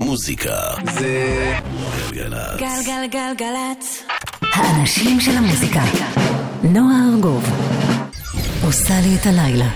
מוזיקה זה גלגלצ גלגלגלגלצ האנשים של המוזיקה. נועה ארגוב עושה לי את הלילה.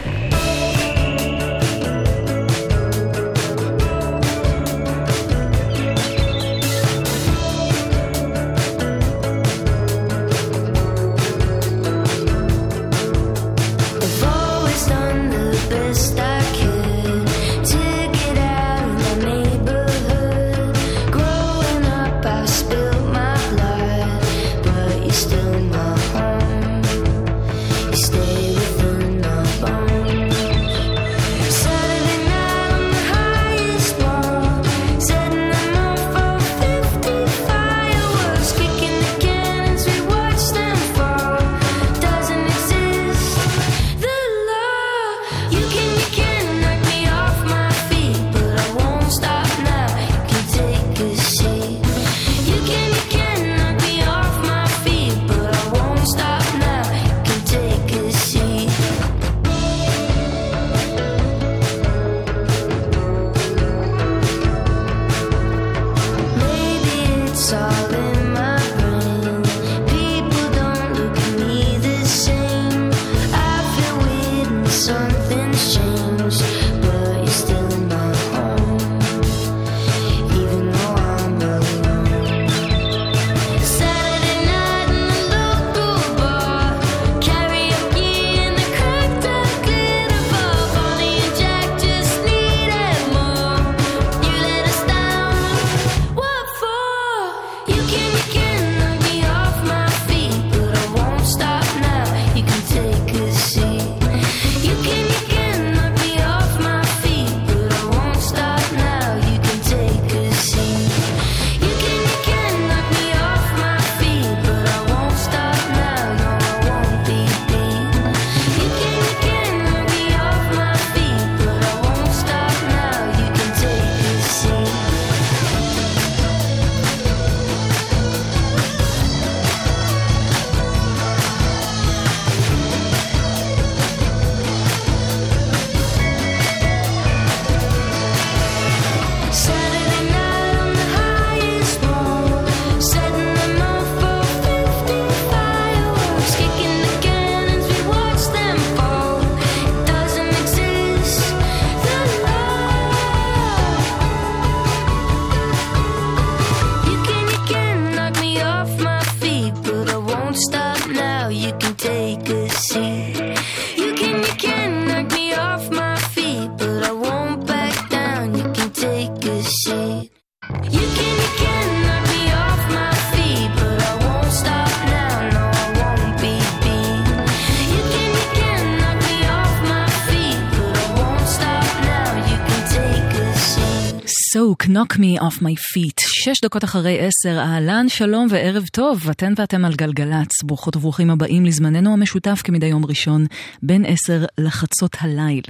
Soak, knock me off my feet. 6:06, אהלן, שלום וערב טוב. אתן ואתם על גלגלץ. ברוכות וברוכים הבאים לזמננו המשותף כמדי יום ראשון, בין 10 לחצות הליל.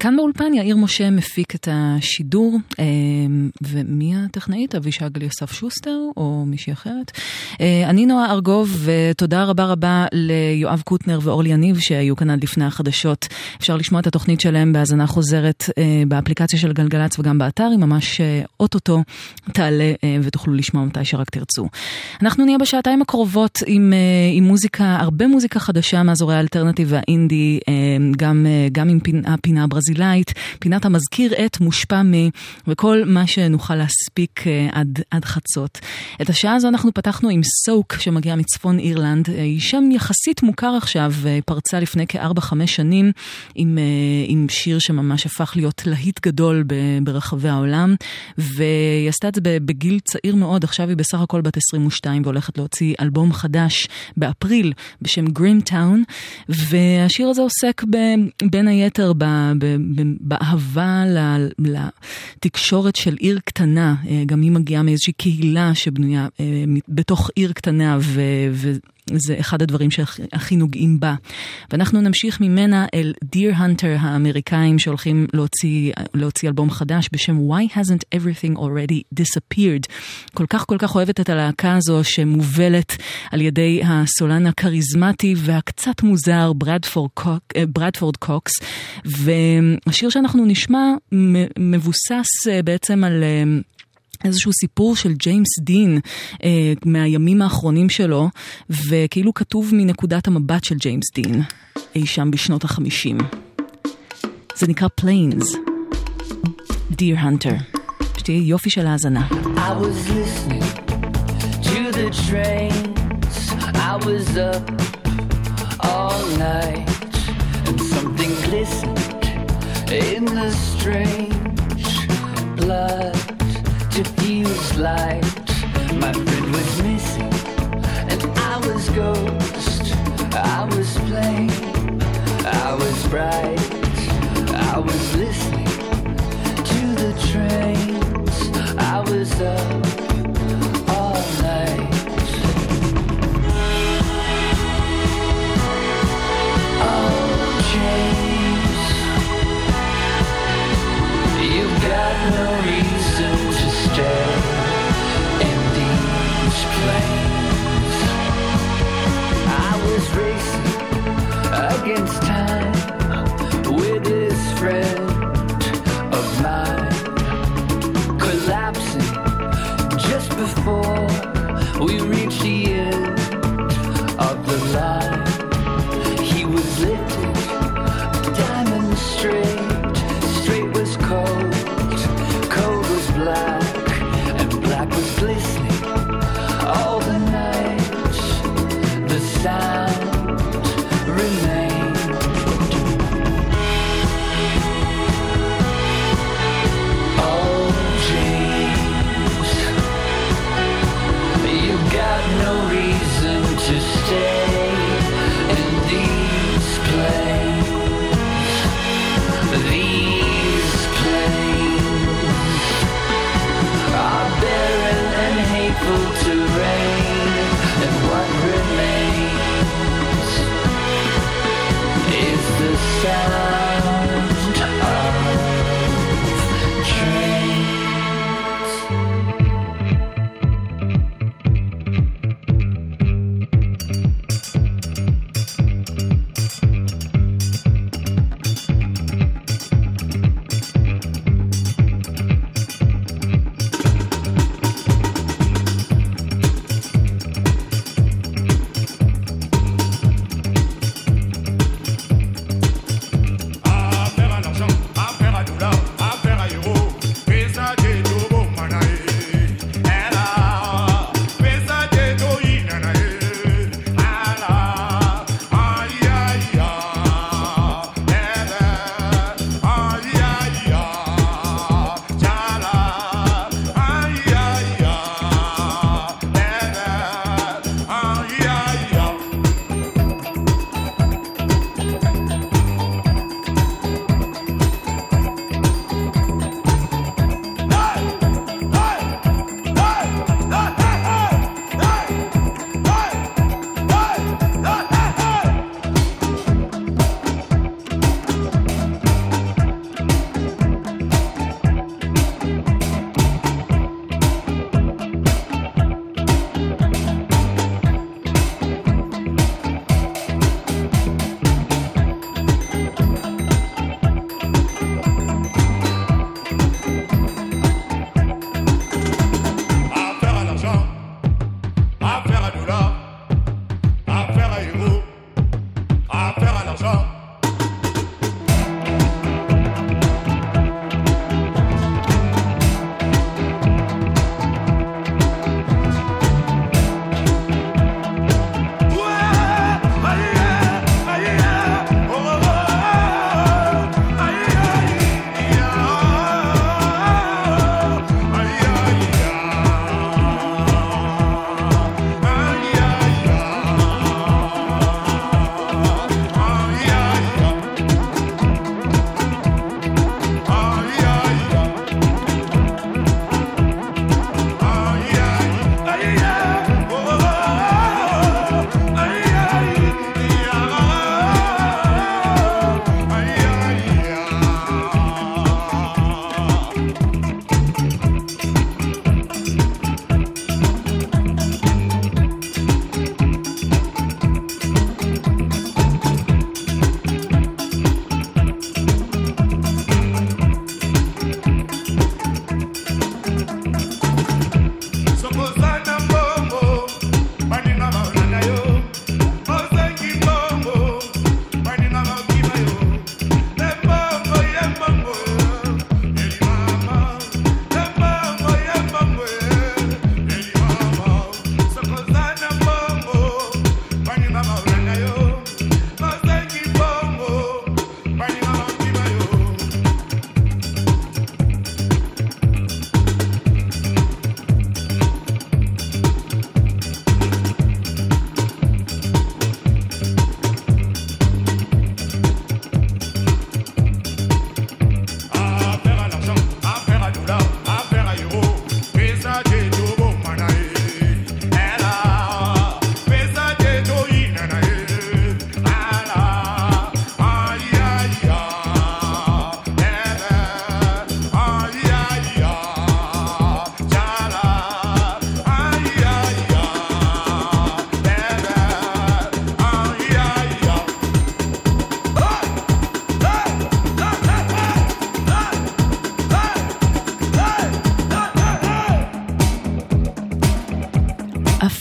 כאן באולפן יאיר משה מפיק את השידור, ומי הטכנאית? אבישג ליוסף שוסטר או מישהי אחרת? אני נועה ארגוב, ותודה רבה רבה ליואב קוטנר ואורלי יניב שהיו כאן עד לפני החדשות. אפשר לשמוע את התוכנית שלהם בהזנה חוזרת באפליקציה של גלגלץ וגם באתר, היא ממש אוטוטו תעלה ותוכלו לשמוע מתי שרק תרצו. אנחנו נהיה בשעתיים הקרובות עם מוזיקה, הרבה מוזיקה חדשה מאזורי האלטרנטיב והאינדי, גם עם הפינה הברזילאית, פינת המזכיר את מושפע מי, וכל מה שנוכל להספיק עד חצות. את השעה הזו אנחנו פתחנו עם סוק שמגיע מצפון אירלנד, היא שם יחסית מוכר עכשיו, פרצה לפני כ4-5 שנים עם שיר שממש הפך להיות להיט גדול ברחבי העולם, והיא עשתה את זה בגיל צעיר מאוד, עכשיו היא בסך הכל בת 22 והולכת להוציא אלבום חדש באפריל בשם Grim Town, והשיר הזה עוסק בין היתר באהבה לתקשורת של עיר קטנה, גם היא מגיעה מאיזושהי קהילה שבנויה בתוך עיר קטנה זה אחד הדברים שהכי נוגעים בה. ואנחנו נמשיך ממנה אל Deer Hunter האמריקאים שהולכים להוציא אלבום חדש בשם Why Hasn't Everything Already Disappeared. כל כך אוהבת את הלהקה הזו שמובלת על ידי הסולן הכריזמטי והקצת מוזר ברדפורד קוקס. והשיר שאנחנו נשמע מבוסס בעצם על איזשהו סיפור של ג'יימס דין מהימים האחרונים שלו, וכאילו כתוב מנקודת המבט של ג'יימס דין, אי שם בשנות ה-50. זה נקרא Planes Deer Hunter. שתהיה יופי של האזנה. I was listening to the trains, I was up all night, and something glistened in the strange blood. Diffused light, my friend was missing, and I was ghost, I was plain, I was bright, I was listening to the trains, I was up all night. Oh, James, you've got no reason in these plains. I was racing against time with this friend of mine, collapsing just before we reached the end of the line. He was lifted diamond straight was cold was black. Black was glistening all the night, the sound remained. Oh, James, you got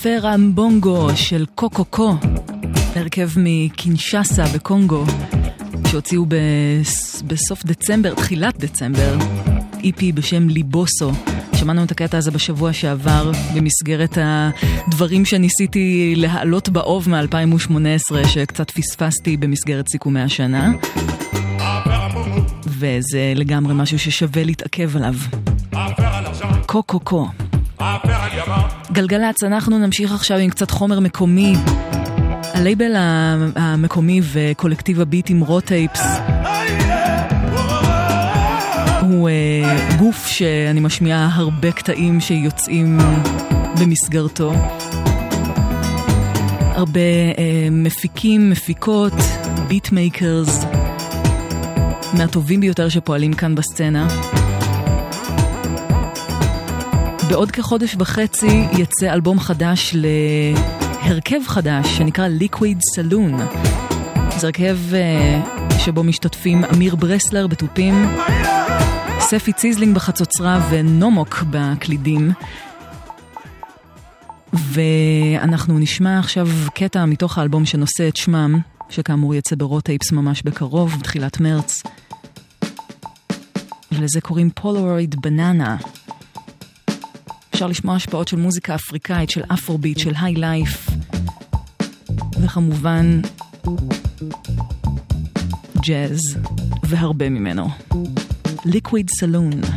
פרמבונגו של קוקוקו, הרכב מקינשאסה בקונגו, שהוציאו בסוף דצמבר, תחילת דצמבר, איפי בשם ליבוסו. שמענו את הקטע הזה בשבוע שעבר במסגרת הדברים שניסיתי להעלות באוב מ-2018 שקצת פספסתי במסגרת סיכומי השנה, וזה לגמרי משהו ששווה להתעכב עליו. קוקוקו. גלגלץ, אנחנו נמשיך עכשיו עם קצת חומר מקומי. הלייבל המקומי וקולקטיב הביט עם רו טייפס הוא גוף שאני משמיעה הרבה קטעים שיוצאים במסגרתו. הרבה מפיקים, מפיקות, ביט מייקרס מהטובים ביותר שפועלים כאן בסצנה. בעוד כחודש וחצי יצא אלבום חדש להרכב חדש שנקרא Liquid Saloon. זה הרכב שבו משתתפים אמיר ברסלר בתופים, ספי ציזלינג בחצוצרה ונומוק בקלידים. ואנחנו נשמע עכשיו קטע מתוך האלבום שנושא את שמם, שכאמור יצא ברו טייפס ממש בקרוב, בתחילת מרץ. ולזה קוראים פולוריד בננה. אפשר לשמוע השפעות של מוזיקה אפריקאית, של אפרוביט, של היי לייף, וכמובן ג'אז והרבה ממנו. Liquid Saloon.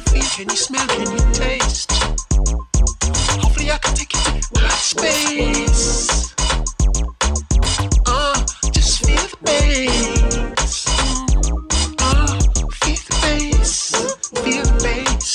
you feel? Can you smell? Can you taste? Hopefully I can take you to that space. Just feel the bass. Feel the bass. Feel the bass.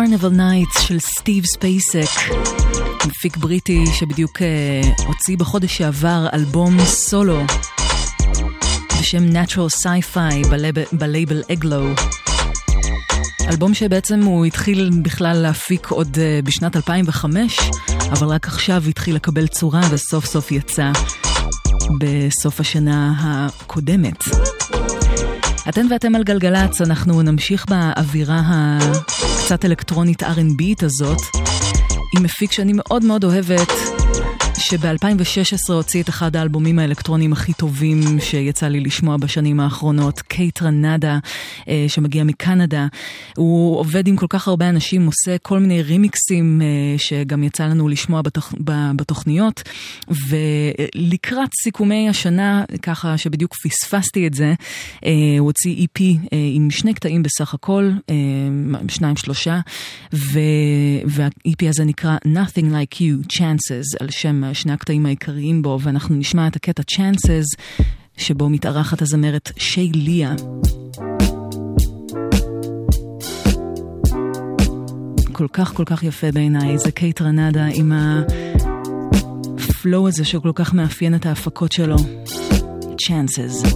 Carnival Nights של סטיב ספייסק, מפיק בריטי שבדיוק הוציא בחודש שעבר אלבום סולו בשם Natural Sci-Fi בלייבל אגלו, אלבום שבעצם הוא התחיל בכלל להפיק עוד בשנת 2005, אבל רק עכשיו התחיל לקבל צורה וסוף סוף יצא בסוף השנה הקודמת. אתן ואתם על גלגלץ, אנחנו נמשיך באווירה הקצת אלקטרונית R&B הזאת, עם מפיק שאני מאוד מאוד אוהבת, שב-2016 הוציא את אחד האלבומים האלקטרונים הכי טובים שיצא לי לשמוע בשנים האחרונות, קייט רנדה, שמגיע מקנדה. הוא עובד עם כל כך הרבה אנשים, עושה כל מיני רימיקסים שגם יצא לנו לשמוע בתוכניות, ולקראת סיכומי השנה, ככה שבדיוק פספסתי את זה, הוא הוציא EP עם 2 קטעים בסך הכל, 2-3, וה-EP הזה נקרא Nothing Like You, Chances, על שם 2 הקטעים העיקריים בו, ואנחנו נשמע את הקטע Chances, שבו מתארחת הזמרת שי ליה. כל כך כל כך יפה בעיניי, זה קייט רנדה עם הפלואו הזה שכל כך מאפיין את ההפקות שלו. Chances.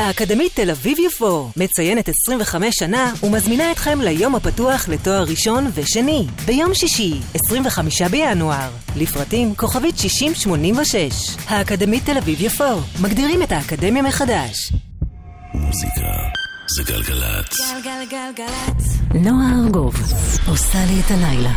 האקדמית תל אביב-יפו מציינת 25 שנה ומזמינה אתכם ליום הפתוח לתואר ראשון ושני ביום שישי 25 בינואר לפרטים כוכבית 6086. האקדמית תל אביב-יפו, מגדירים את האקדמיה מחדש. מוזיקה זה גלגלת. גלגלגלגלת. נועה ארגוב עושה לי את הלילה.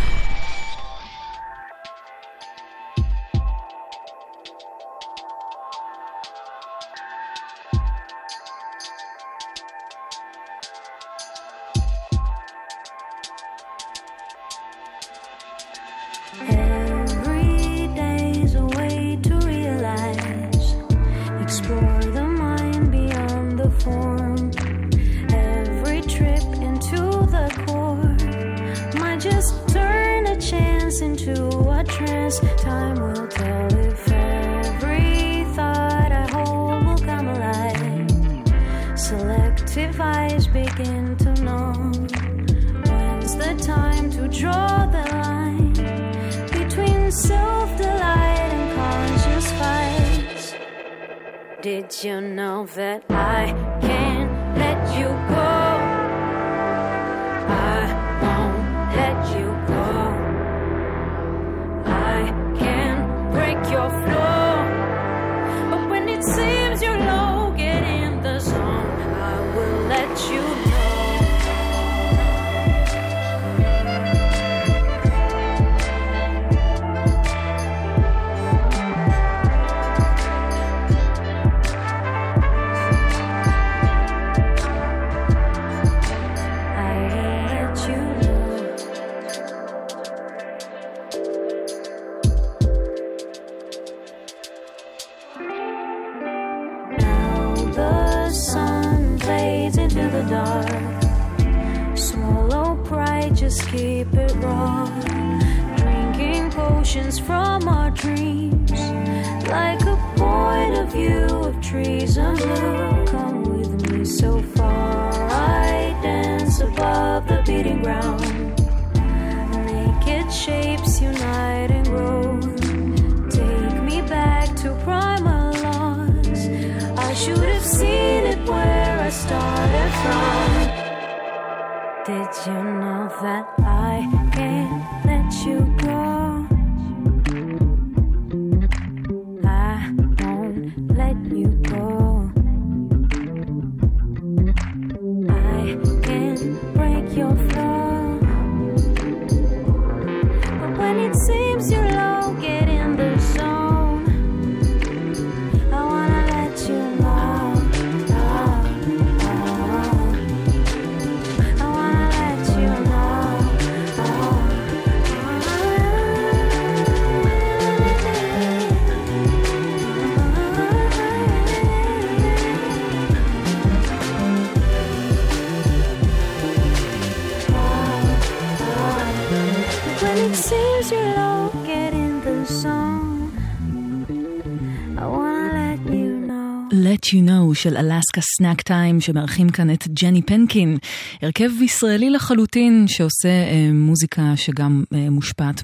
של אלסקה סנאק טיים שמארחים כאן את ג'ני פנקין, הרכב ישראלי לחלוטין שעושה מוזיקה שגם מושפעת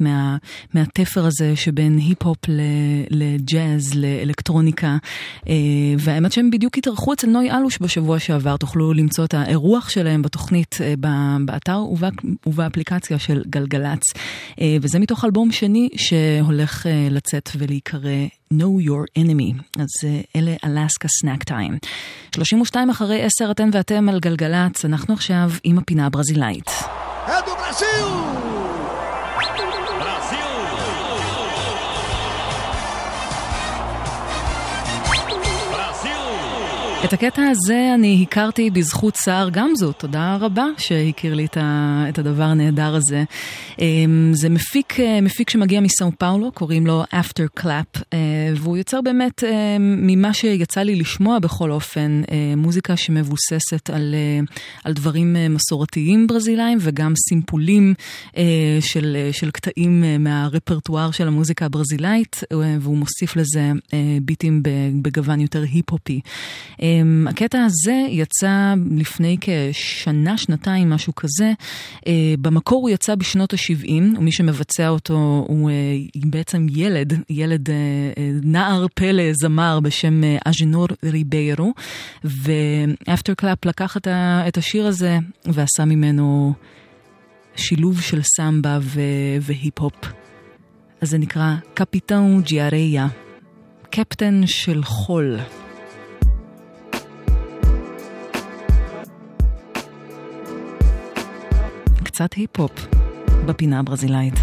מהתפר הזה שבין היפ-הופ לג'אז, לאלקטרוניקה, והאמת שהם בדיוק התארחו אצל נוי אלוש בשבוע שעבר. תוכלו למצוא את האירוח שלהם בתוכנית באתר ובאפליקציה של גלגלץ, וזה מתוך אלבום שני שהולך לצאת ולהיקרא No your enemy. אז אלה Alaska Snack Time. 32 אחרי 10, אתן ואתם על גלגלץ. אנחנו עכשיו עם הפינה הברזילאית. אדו ברזיל! ברזיל! ברזיל! את הקטע הזה אני הכרתי בזכות סער גמזו, תודה רבה שהכיר לי את הדבר הנהדר הזה. זה מפיק שמגיע מסאו פאולו, קוראים לו After Clap, והוא יוצר באמת ממה שיצא לי לשמוע בכל אופן, מוזיקה שמבוססת על דברים מסורתיים ברזילאיים וגם סימפולים של קטעים מהרפרטואר של המוזיקה הברזילאית, והוא מוסיף לזה ביטים בגוון יותר היפ-הופי. הקטע הזה יצא לפני כשנה, שנתיים, משהו כזה. במקור הוא יצא בשנות ה-70, ומי שמבצע אותו הוא בעצם ילד נער פלא זמר בשם אג'נור ריביירו, ואפטר קלאפ לקח את השיר הזה ועשה ממנו שילוב של סמבה והיפ-הופ. אז זה נקרא קפיטאו ג'יאריה, קפטן של חול. קצת היפ-הופ בפינה הברזילאית.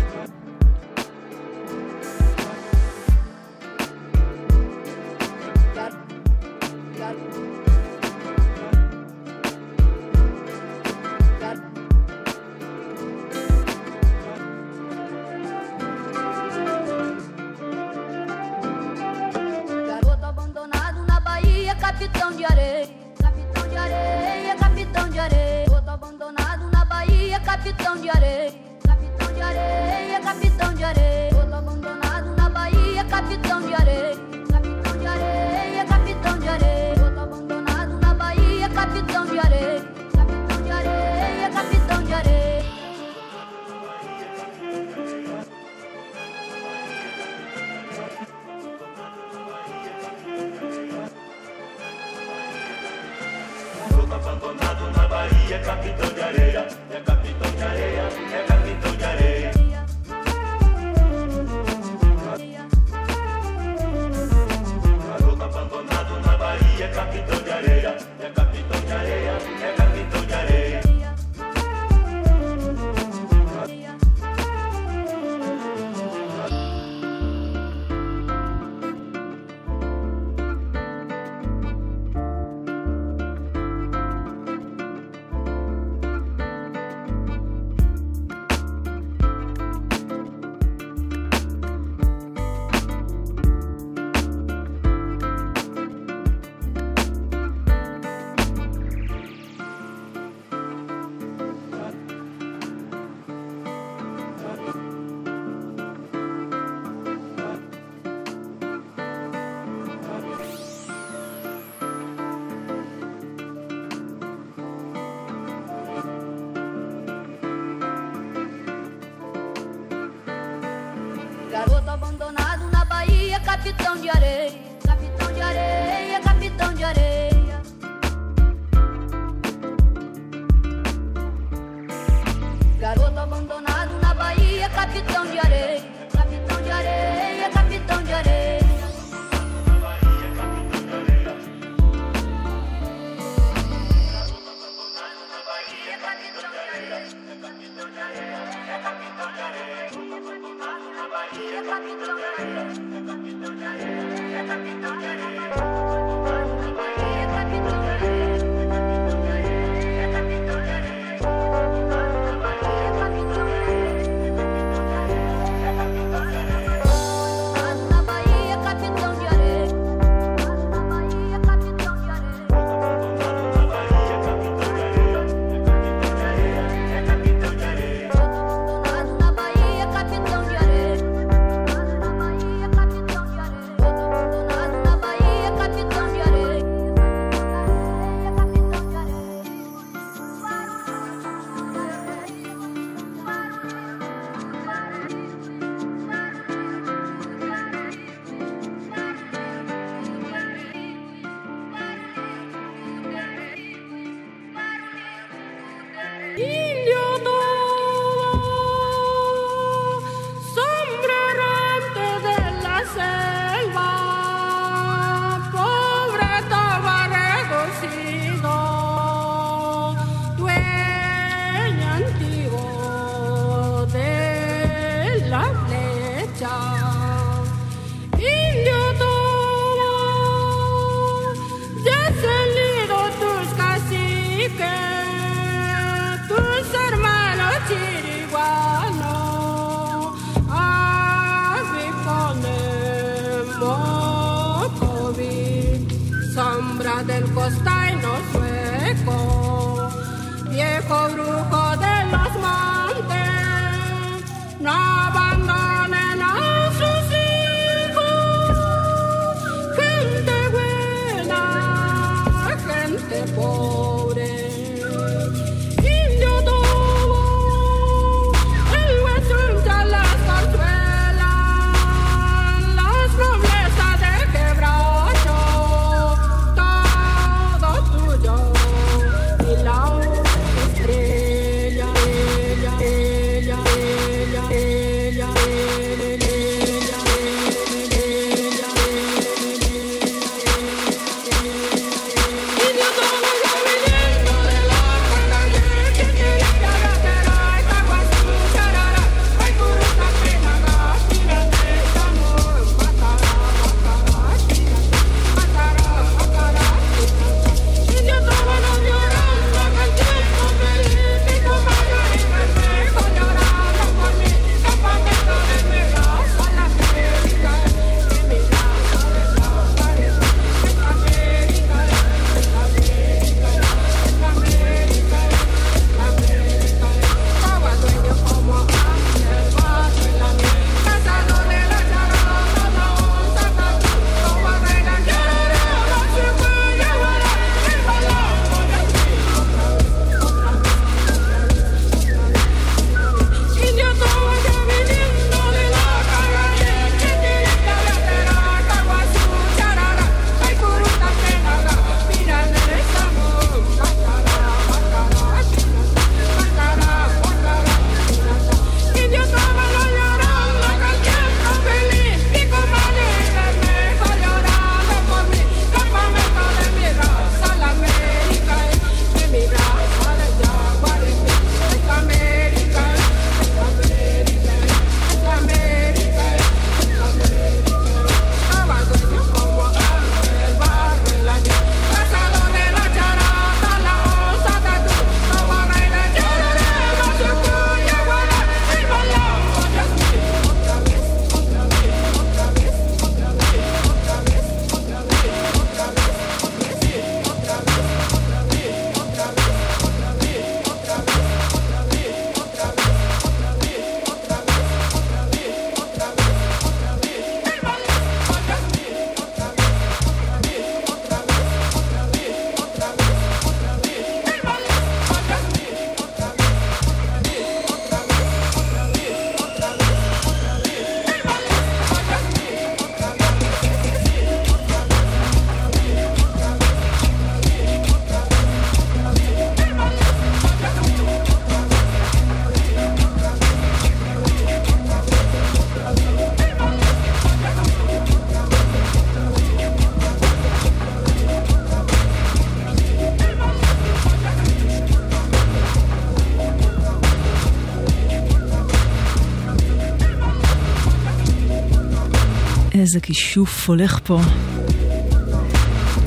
איזה כישוף הולך פה.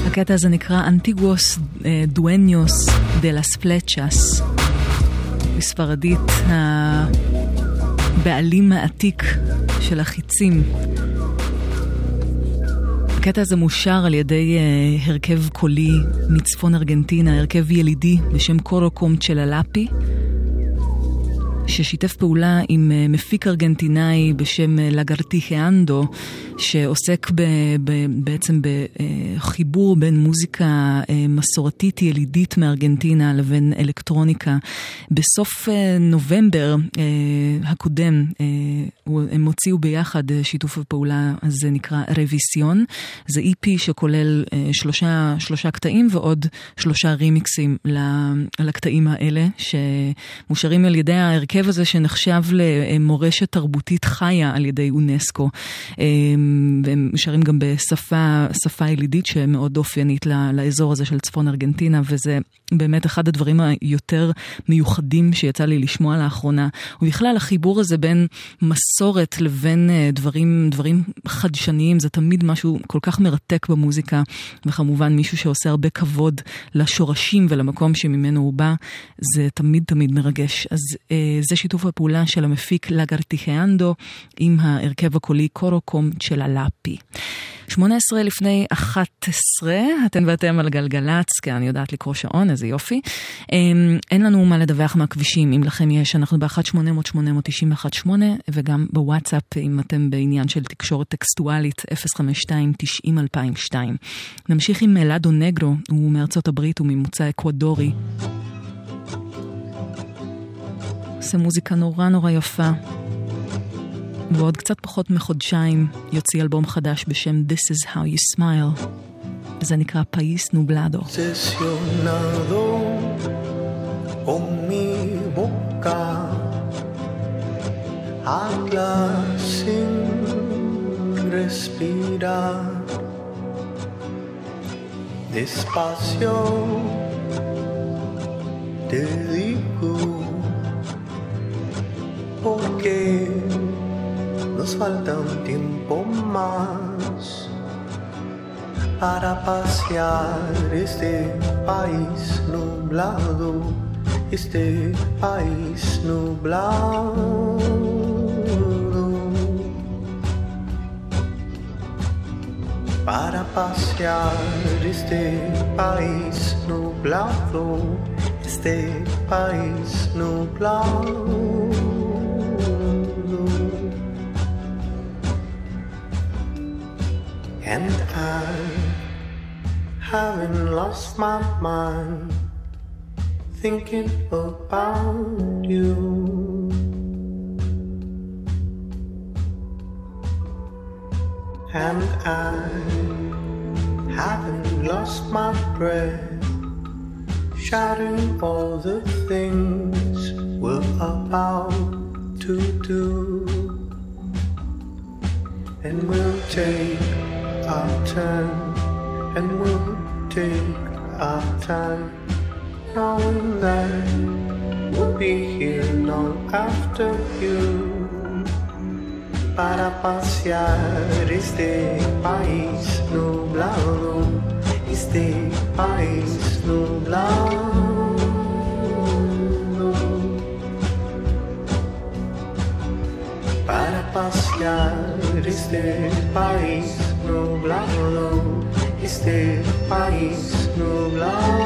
הקטע הזה נקרא אנטיגוס דואניוס דה לס פלצ'ס. בספרדית, הבעלים העתיק של החיצים. הקטע הזה מושר על ידי הרכב קולי מצפון ארגנטינה, הרכב ילידי בשם קורוקום צ'ללאפי, ששיתף פעולה עם מפיק ארגנטינאי בשם לגארטיג'י צ'נדו, שעוסק בעצם בחיבור בין מוזיקה מסורתית ילידית מארגנטינה לבין אלקטרוניקה. בסוף נובמבר הקודם הם הוציאו ביחד שיתוף הפעולה, זה נקרא רוויסיון. זה איפי שכולל שלושה קטעים ועוד 3 רימיקסים לקטעים האלה, שמושרים על ידי ההרכב הזה שנחשב למורשת תרבותית חיה על ידי אונסקו. והם שרים גם בשפה ילידית שמאוד אופיינית לאזור הזה של צפון ארגנטינה, וזה באמת אחד הדברים היותר מיוחדים שיצא לי לשמוע לאחרונה. ובכלל החיבור הזה בין מסורת לבין דברים חדשניים, זה תמיד משהו כל כך מרתק במוזיקה, וכמובן מישהו שעושה הרבה כבוד לשורשים ולמקום שממנו הוא בא, זה תמיד מרגש. אז זה שיתוף הפעולה של המפיק לגארטיג'י צ'נדו עם ההרכב הקולי קורוקום צ'ללאפי. 18:11, אתם על גלגלץ, כי אני יודעת לקרוא שעון, איזה יופי. אין לנו מה לדווח מהכבישים, אם לכם יש, אנחנו ב-1-800-890-18, וגם בוואטסאפ, אם אתם בעניין של תקשורת טקסטואלית, 052-90-2002. נמשיך עם מלאדו נגרו, הוא מארצות הברית וממוצא אקוודורי. עושה מוזיקה נורא יפה. ועוד קצת פחות מחודשיים יוציא אלבום חדש בשם This is how you smile. זה נקרא פאיס נובלדו. Sesionado con mi boca habla sin respirar despacio te digo porque nos falta un tiempo más para pasear este país nublado, este país nublado. Para pasear este país nublado, este país nublado. And I haven't lost my mind thinking about you. And I haven't lost my breath shouting all the things we're about to do. And we'll take our turn, and we'll take our time, knowing that we'll be here long after you. Para pasear este país nublado, para pasear este país nublado, este país nublado.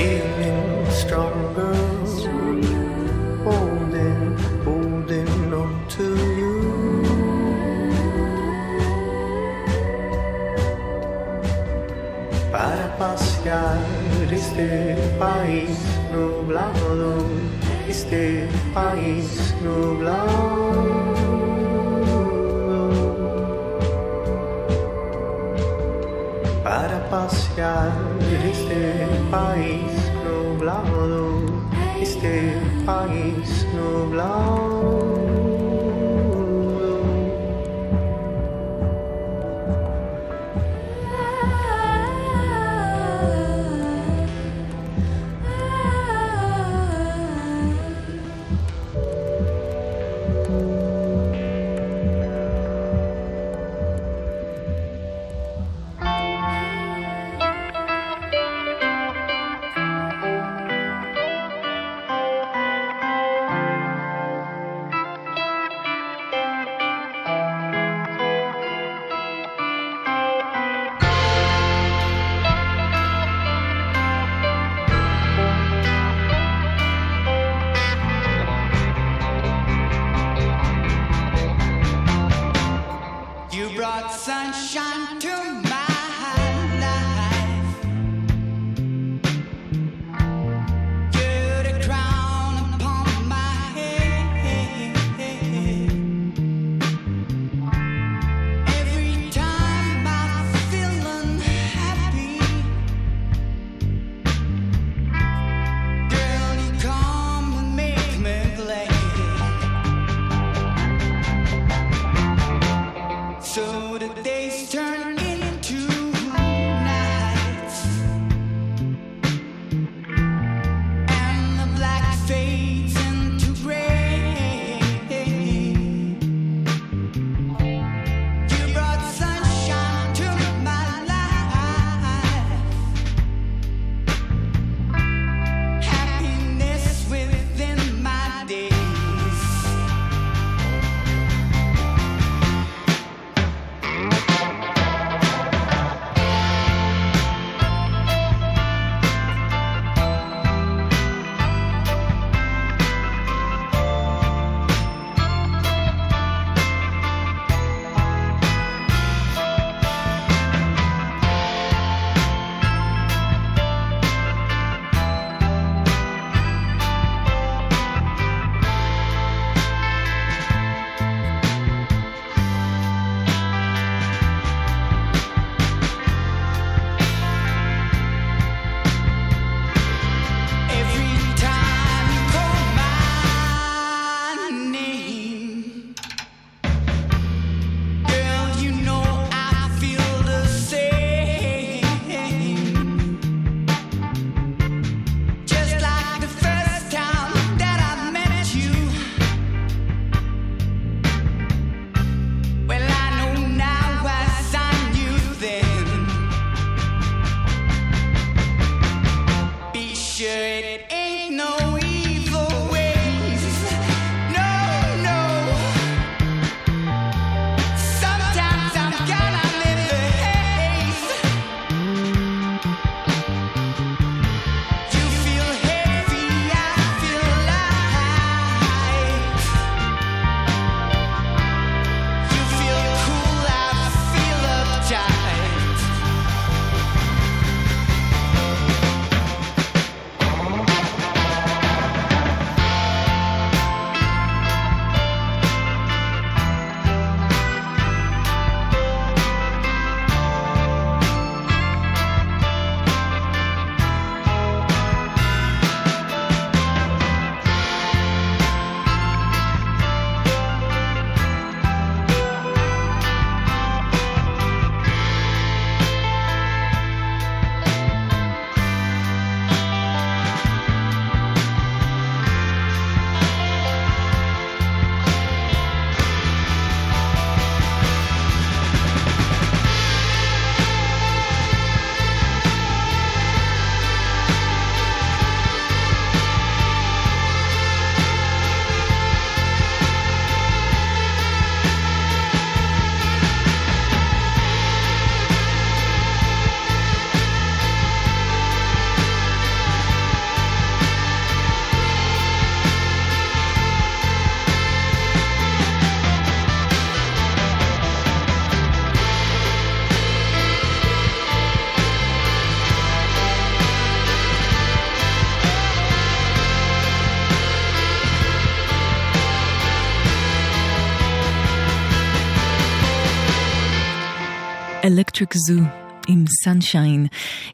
Feeling stronger, holding on. passear este país nublado, este país nublado. Para passear este país nublado, este país nublado. Electric Zoo עם Sunshine.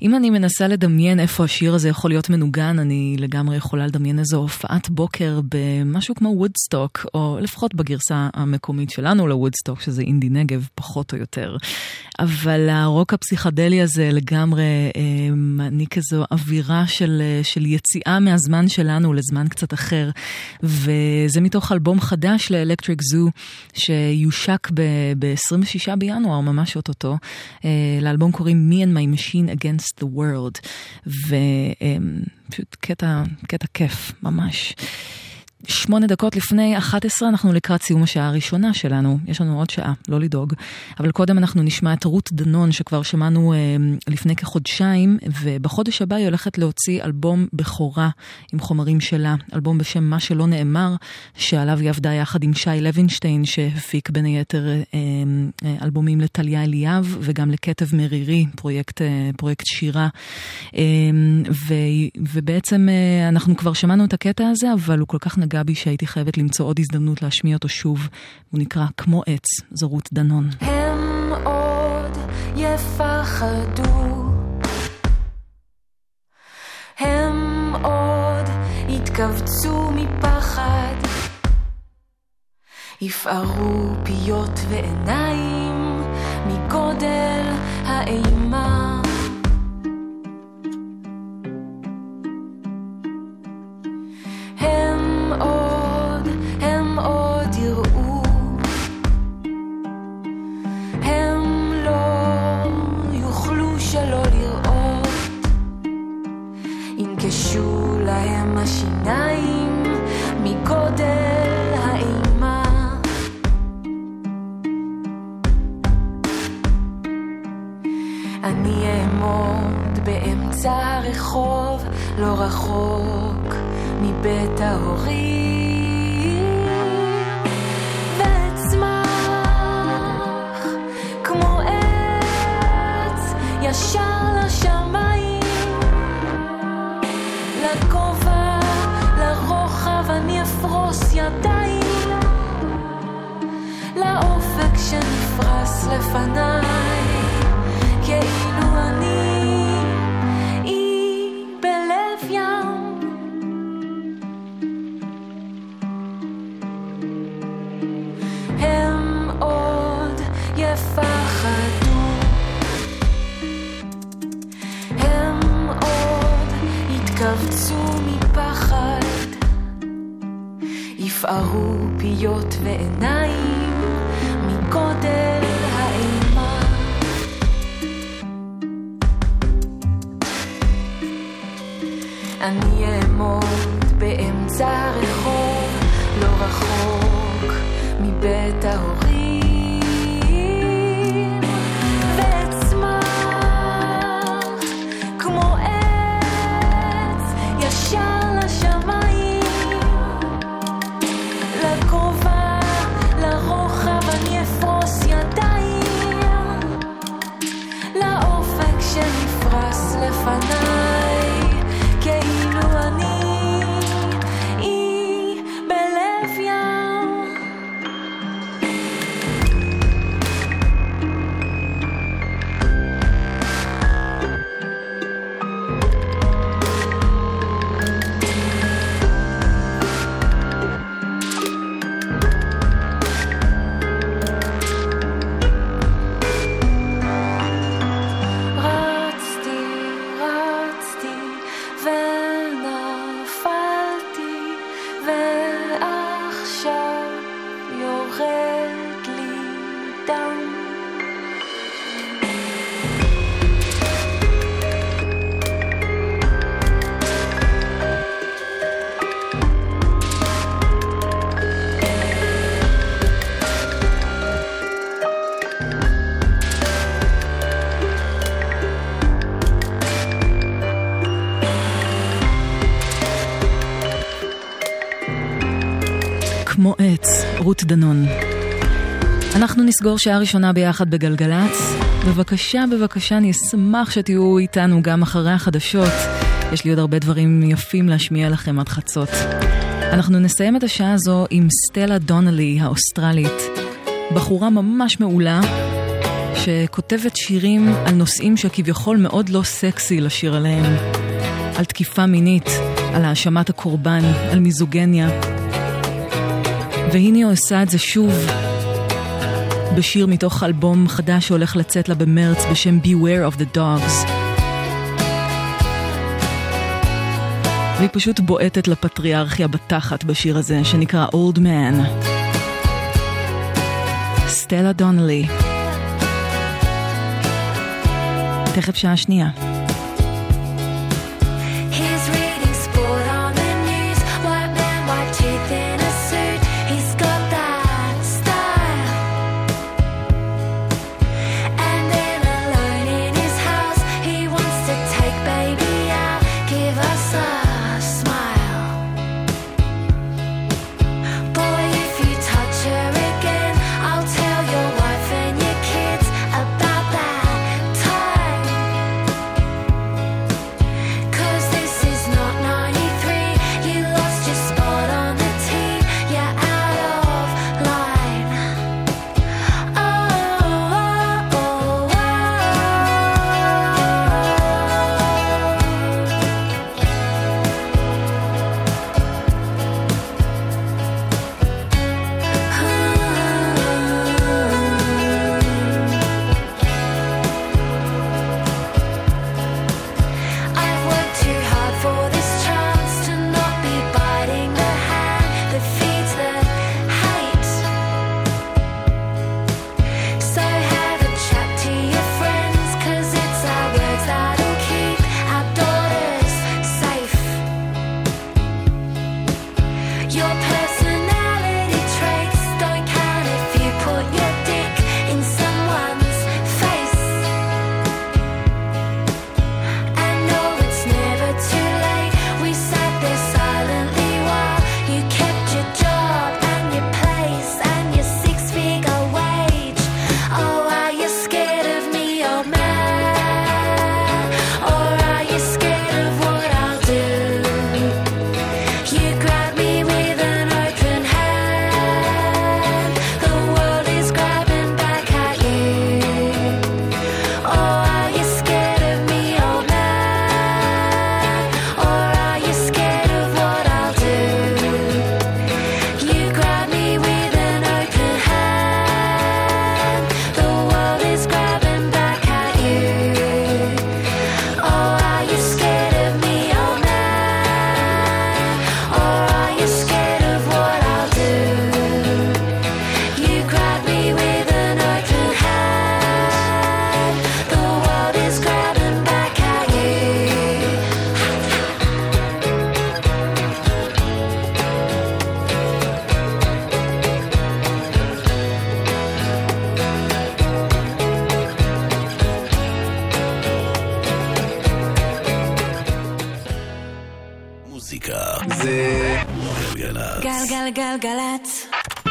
אם אני מנסה לדמיין איפה השיר הזה יכול להיות מנוגן, אני לגמרי יכולה לדמיין איזו הופעת בוקר במשהו כמו וודסטוק, או לפחות בגרסה המקומית שלנו לוודסטוק, שזה אינדי נגב פחות או יותר. אבל הרוק הפסיכדלי הזה לגמרי מעניק איזו אווירה של יציאה מהזמן שלנו לזמן קצת אחר, וזה מתוך אלבום חדש לאלקטריק זו שיושק ב-26 בינואר, ממש אותו, לאלבום קוראים Me and My Machine Against the World, ופשוט קטע כיף, ממש. 8 דקות לפני 11, אנחנו לקראת סיום השעה הראשונה שלנו. יש לנו עוד שעה, לא לדאוג. אבל קודם אנחנו נשמע את רות דנון, שכבר שמענו לפני כחודשיים, ובחודש הבא היא הולכת להוציא אלבום בכורה עם חומרים שלה. אלבום בשם מה שלא נאמר, שעליו היא עבדה יחד עם שי לוינשטיין, שהפיק בין היתר אלבומים לטליה אליאב, וגם לכתב מרירי, פרויקט שירה. ובעצם אנחנו כבר שמענו את הקטע הזה, אבל הוא כל כך נגע בי שהייתי חייבת למצוא עוד הזדמנות להשמיע אותו שוב. הוא נקרא כמו עץ, זו רות דנון. הם עוד יפחדו, הם עוד יתכווצו מפחד, יפערו פיות ועיניים מגודל האימה. הם עוד יראו, הם לא יוכלו שלא לראות, ינקשו להם השיניים מגודל האימה. אני אעמוד באמצע הרחוב, לא רחוק מבית ההורים, ואצמח כמו עץ ישר לשמיים, לגובה, לרוחב, אני אפרוס ידיים לאופק שנפרס לפניי, כאילו אני קבצו מפחד, יפערו פיות ועיניים מגודל האימה. אני אעמוד באמצע הרחוב, לא רחוק מבית ההורים, ואצמח כמו עץ ישר לשמיים, לגובה, לרוחב, אני אפרוס ידיים לאופק שנפרס לפניי, כאילו אני אי בלב ים. רות דנון. אנחנו נסגור שעה ראשונה ביחד בגלגלץ. בבקשה, אני אשמח שתהיו איתנו גם אחרי החדשות. יש לי עוד הרבה דברים יפים להשמיע לכם עד חצות. אנחנו נסיים את השעה הזו עם סטלה דונלי האוסטרלית. בחורה ממש מעולה שכותבת שירים על נושאים שכביכול מאוד לא סקסי לשיר עליהם, על תקיפה מינית, על האשמת הקורבן, על מיזוגניה. והנה היא עושה את זה שוב בשיר מתוך אלבום חדש שהולך לצאת לה במרץ בשם Beware of the Dogs. והיא פשוט בועטת לפטריארכיה בתחת בשיר הזה שנקרא Old Man. סטלה דונלי. תכף שעה שנייה.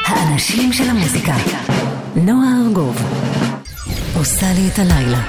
האנשים של המוזיקה. נועה ארגוב עושה לי את הלילה.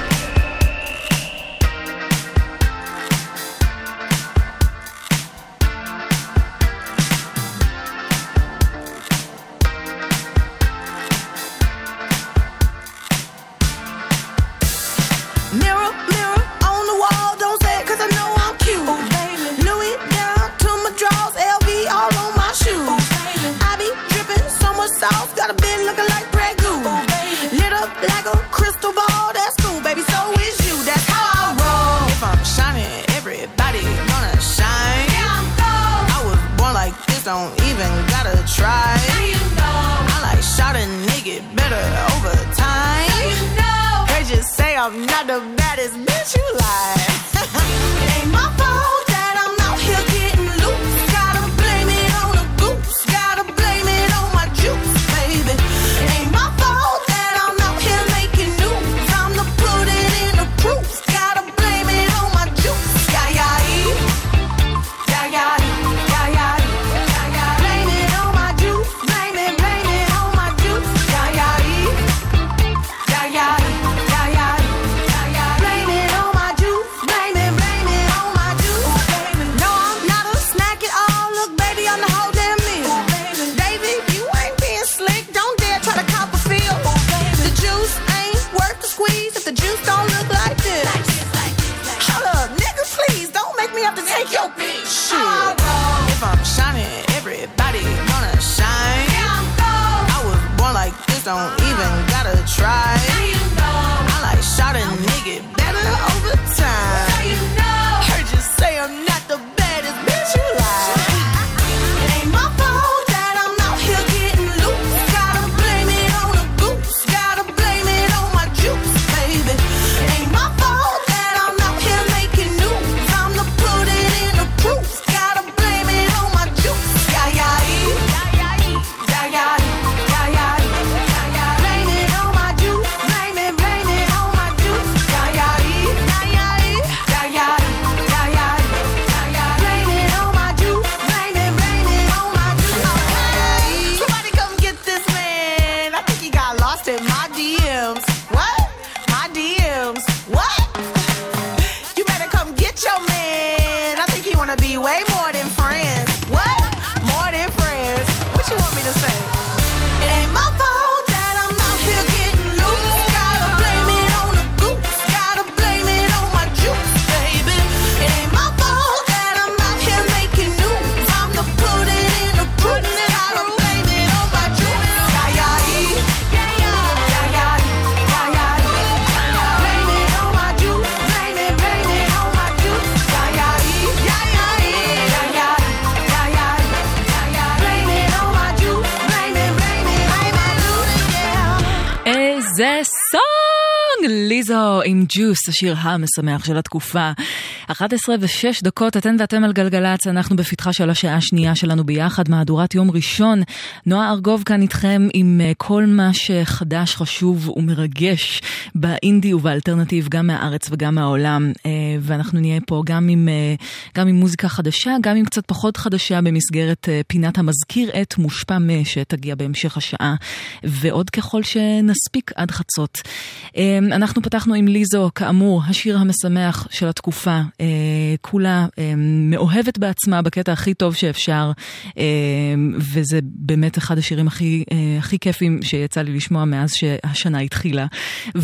don't even gotta try. You know. I like shot a nigga better over time. You know. Heard you say I'm not the baddest bitch you like. It ain't my fault that I'm out here getting loose. Gotta blame it on the goose. Gotta blame it on my juice, baby. It ain't my fault that I'm out here making news. I'm the put it in the proof. Gotta blame it on my juice. ליזו עם ג'וס, השיר המשמח של התקופה. 11:06, אתן ואתם על גלגלץ, אנחנו בפתחה של השעה השנייה שלנו ביחד, מהדורת יום ראשון. נועה ארגוב כאן איתכם עם כל מה שחדש, חשוב ומרגש באינדי ובאלטרנטיב, גם מהארץ וגם מהעולם, ואנחנו נהיה פה גם עם מוזיקה חדשה, גם עם קצת פחות חדשה במסגרת פינת המזכיר את מושפע שתגיע בהמשך השעה, ועוד ככל שנספיק עד חצות. אנחנו פתחנו עם ליזו, כאמור, השיר המשמח של התקופה, כולה מאוהבת בעצמה בקטע הכי טוב שאפשר, וזה באמת אחד השירים הכי כיפים שיצא לי לשמוע מאז שהשנה התחילה.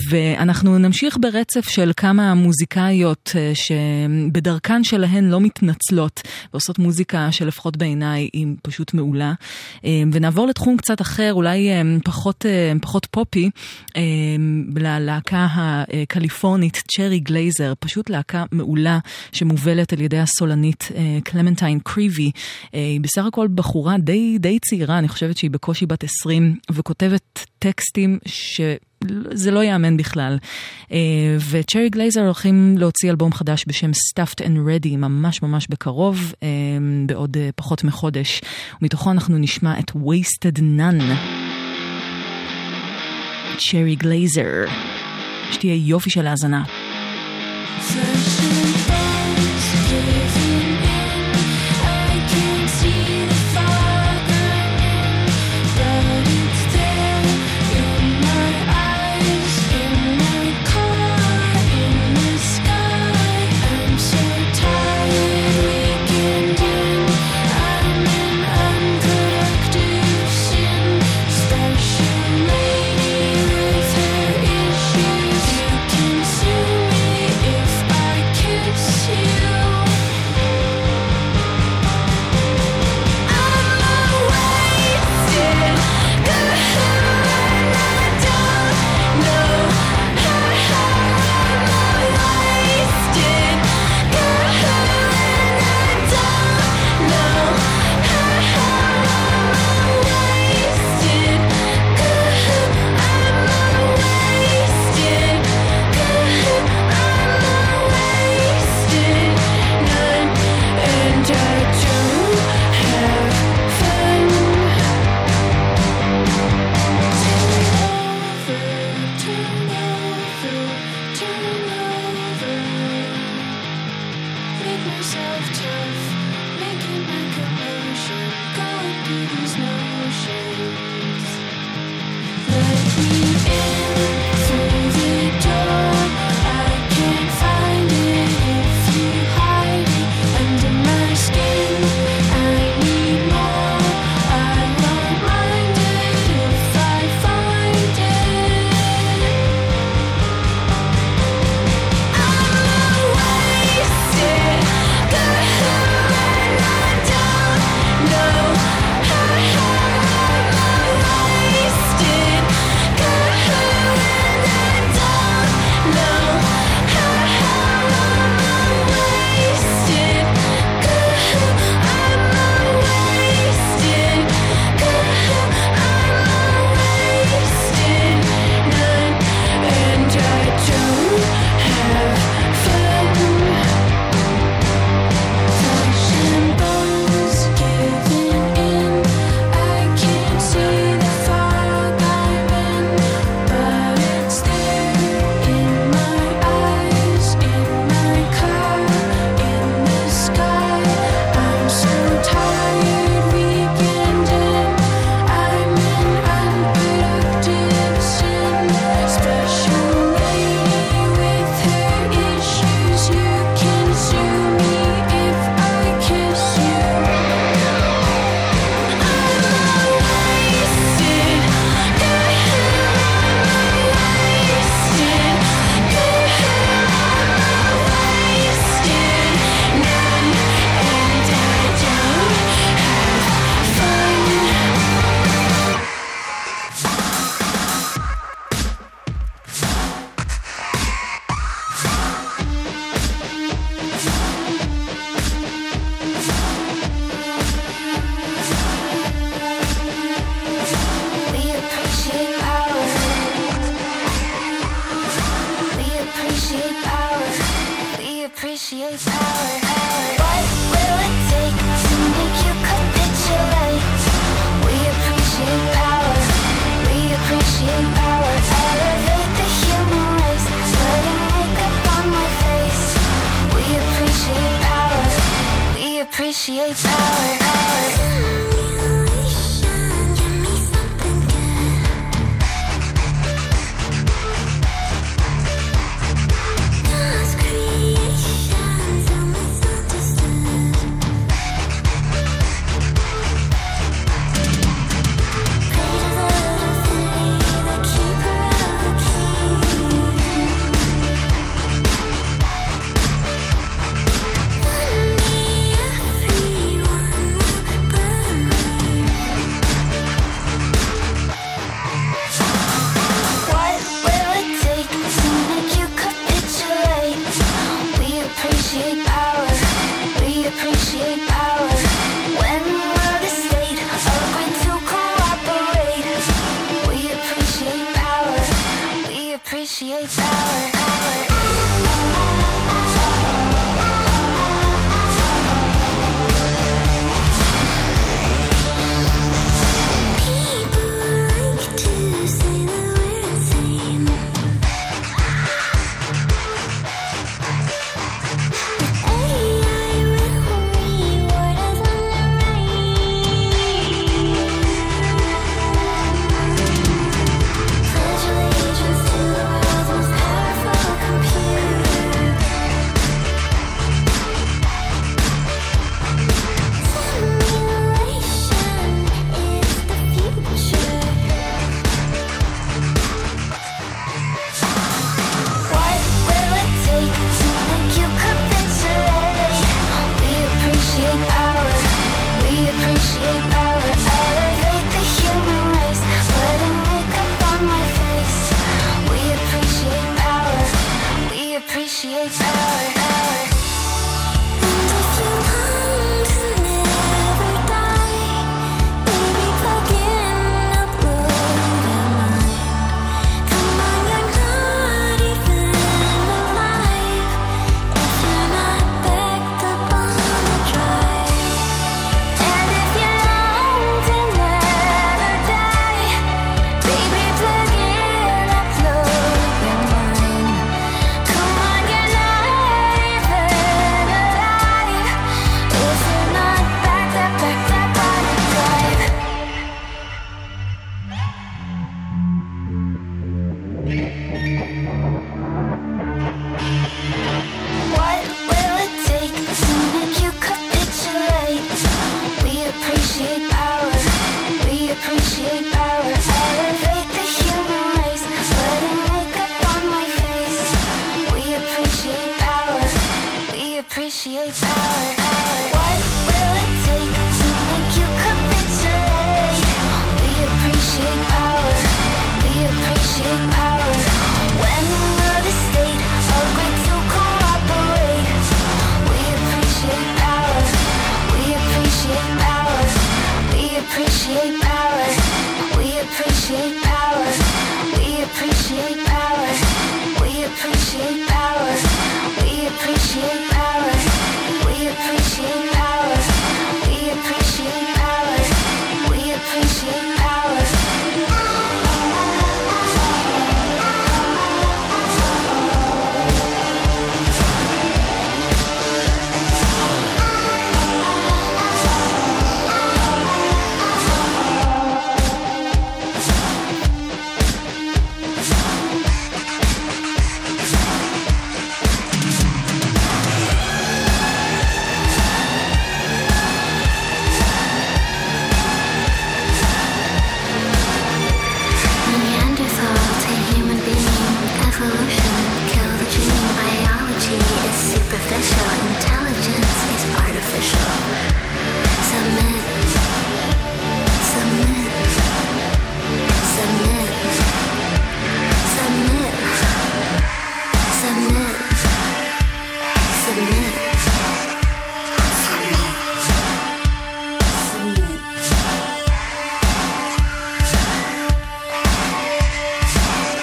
ואנחנו נמשיך ברצף של כמה מוזיקאיות שבדרכן שלהן לא מתנצלות, ועושות מוזיקה שלפחות בעיניי היא פשוט מעולה. ונעבור לתחום קצת אחר, אולי פחות פופי, ללהקה הקליפורנית צ'רי גלייזר, פשוט להקה מעולה שמובלת על ידי הסולנית קלמנטיין קריבי. היא בסך הכל בחורה די צעירה, אני חושבת שהיא בקושי בת 20, וכותבת טקסטים זה לא יאמן בכלל. וצ'רי גלייזר הולכים להוציא אלבום חדש בשם Stuffed and Ready ממש ממש בקרוב, בעוד פחות מחודש, ומתוכו אנחנו נשמע את Wasted None. צ'רי גלייזר, שתהיה יופי של האזנה.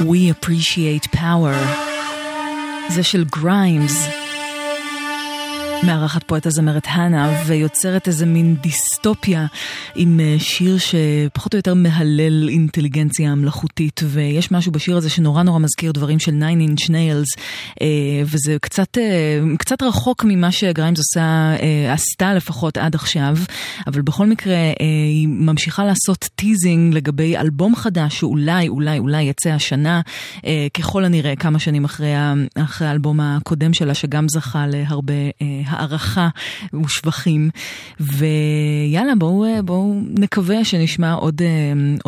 We Appreciate Power, זה של גריימס, מארחת פה את הזמרת הנה, ויוצרת איזה מין דיסטופיה עם שיר שפחות או יותר מהלל אינטליגנציה המלאכותית, ויש משהו בשיר הזה שנורא נורא מזכיר דברים של 9 Inch Nails, וזה קצת רחוק ממה שגריימס עשתה לפחות עד עכשיו, אבל בכל מקרה היא ממשיכה לעשות טיזינג לגבי אלבום חדש שאולי, אולי יצא השנה, ככל הנראה כמה שנים אחרי האלבום הקודם שלה, שגם זכה להרבה הערכה ושבחים. ויאללה, בואו נקווה שנשמע עוד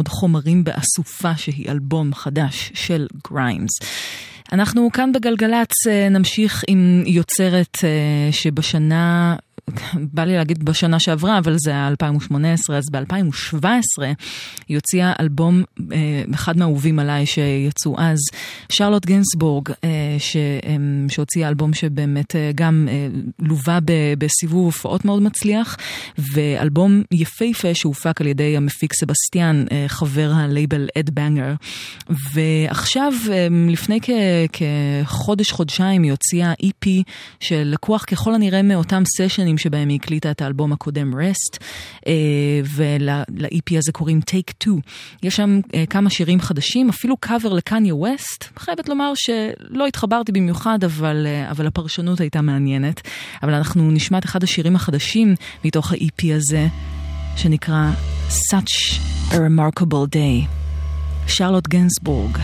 חומרים באסופה שהיא אלבום חדש של גריימס. אנחנו כאן בגלגלץ נמשיך עם יוצרת שבשנה, בא לי להגיד בשנה שעברה, אבל זה ה-2018, אז ב-2017 היא הוציאה אלבום, אחד מהאהובים עליי שיצאו אז, שרלוט גנסבורג, שהוציאה אלבום שבאמת גם לובה בסיבוב הופעות מאוד מצליח, ואלבום יפהפה שהופק על ידי המפיק סבסטיאן, חבר הלייבל אד בנגר. ועכשיו, לפני כחודש-חודשיים, היא הוציאה EP שלקוח ככל הנראה מאותם סשנים שבהם היא הקליטה את האלבום הקודם Rest, ול-EP הזה קוראים Take Two. יש שם כמה שירים חדשים, אפילו קאבר לקניה ווסט, חייבת לומר שלא התחברתי במיוחד, אבל הפרשנות הייתה מעניינת. אבל אנחנו נשמע את אחד השירים החדשים מתוך ה-EP הזה, שנקרא Such a Remarkable Day. שרלוט גנסבורג.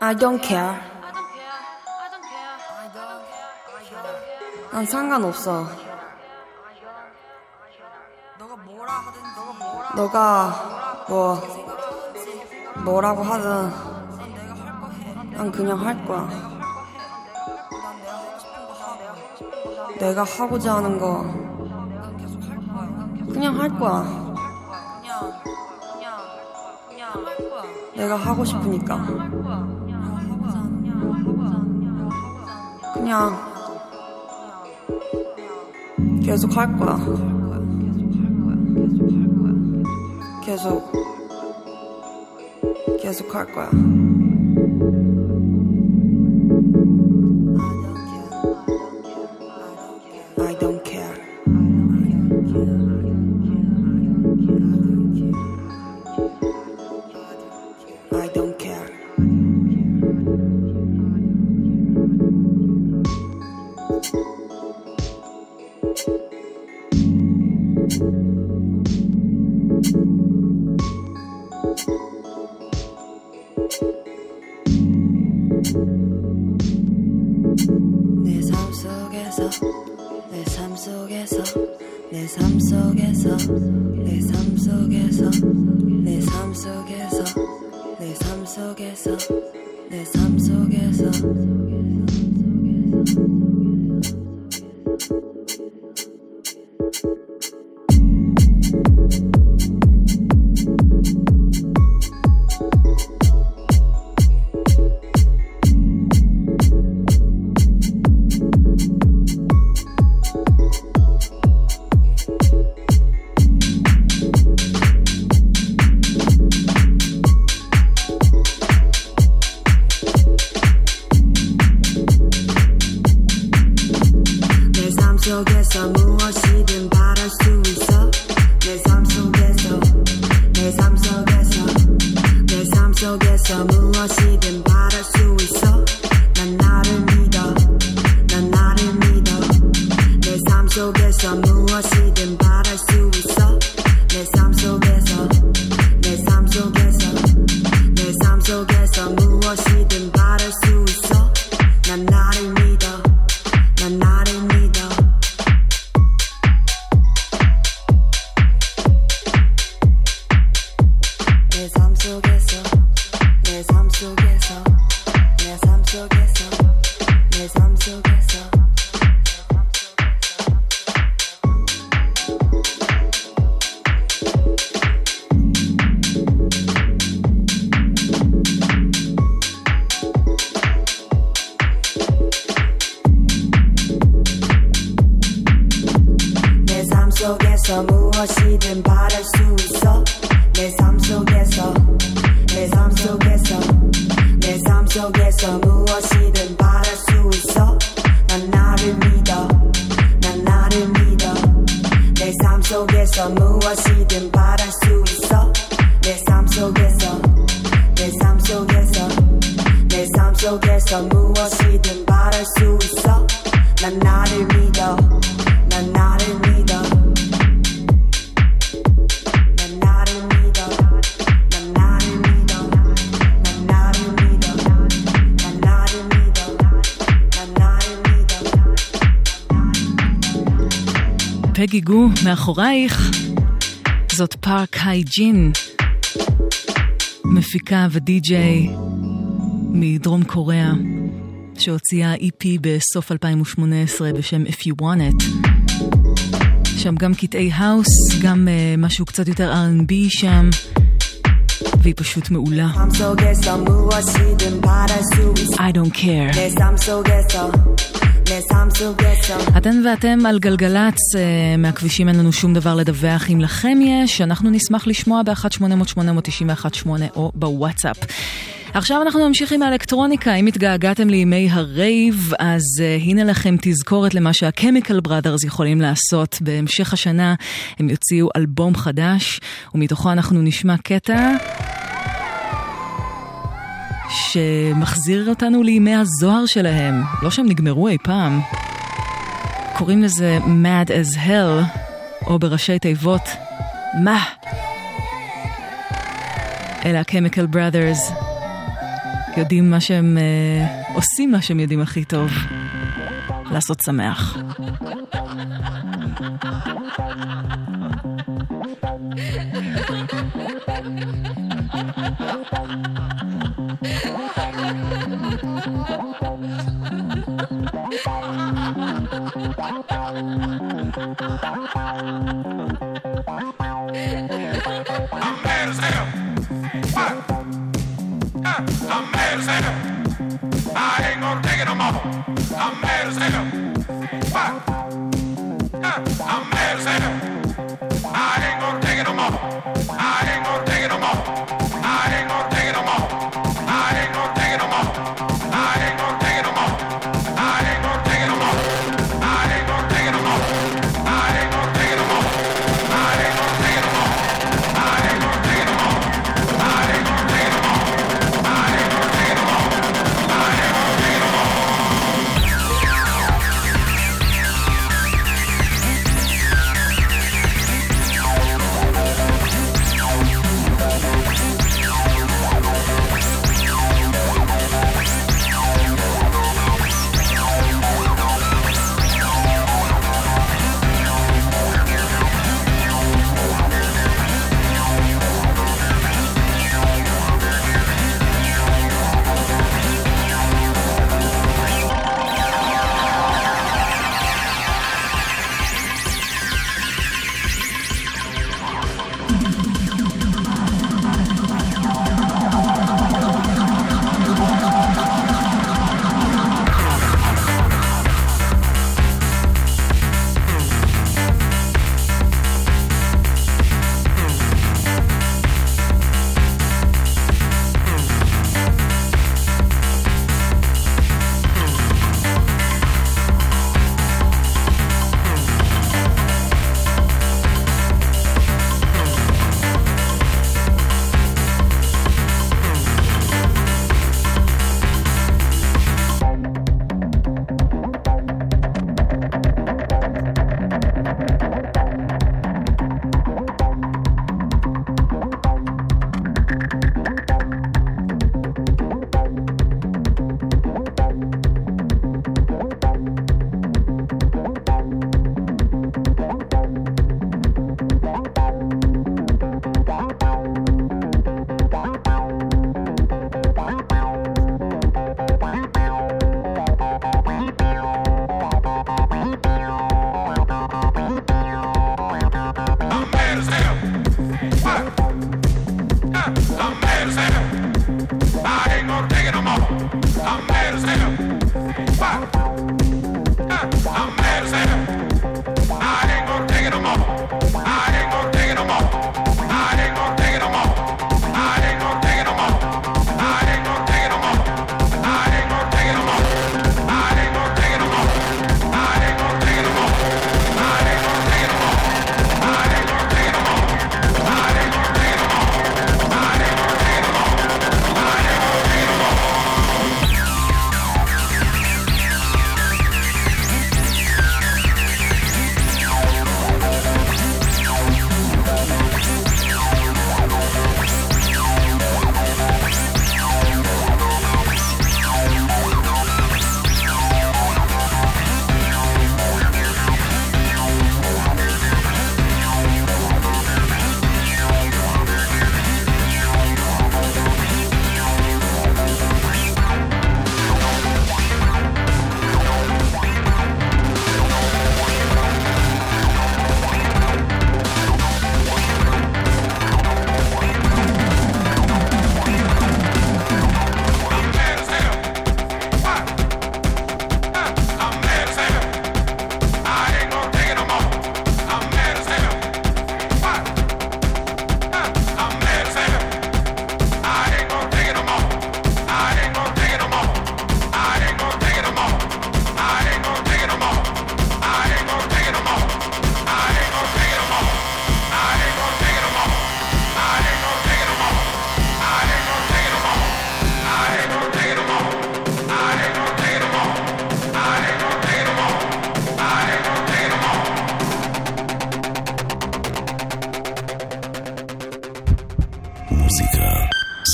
I don't care. 난 상관없어. 너가 뭐라고 하든 난 그냥 할 거야. 내가 하고자 하는 거 그냥 할 거야. 내가 하고 싶으니까. 그냥 계속 할 거야. 계속 할 거야. I don't care. I don't care. גיגו מאחורייך, זאת פארק הייג'ין, מפיקה ודי-ג'יי מדרום קוריאה, שהוציאה EP בסוף 2018 בשם If You Want It. שם גם קטעי האוס, גם משהו קצת יותר R&B שם, והיא פשוט מעולה. I don't care. אתן ואתם על גלגלץ, מהכבישים אין לנו שום דבר לדווח. אם לכם יש, אנחנו נשמח לשמוע ב-1-800-891-8 או בוואטסאפ. עכשיו אנחנו נמשיך עם האלקטרוניקה. אם התגעגעתם לימי הרייב, אז הנה לכם תזכורת למה שהקמיקל בראדרס יכולים לעשות. בהמשך השנה הם יוציאו אלבום חדש, ומתוכו אנחנו נשמע קטע שמחזיר אותנו לימי הזוהר שלהם. לא שהם נגמרו אי פעם. קוראים לזה Mad as hell, או בראשי תיבות מה? אלה Chemical Brothers יודעים מה שהם עושים, מה שהם יודעים הכי טוב, לעשות שמח.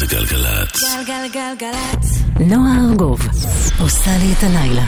זה גלגלת. גלגלגלגלת. נועה ארגוב עושה לי את הלילה.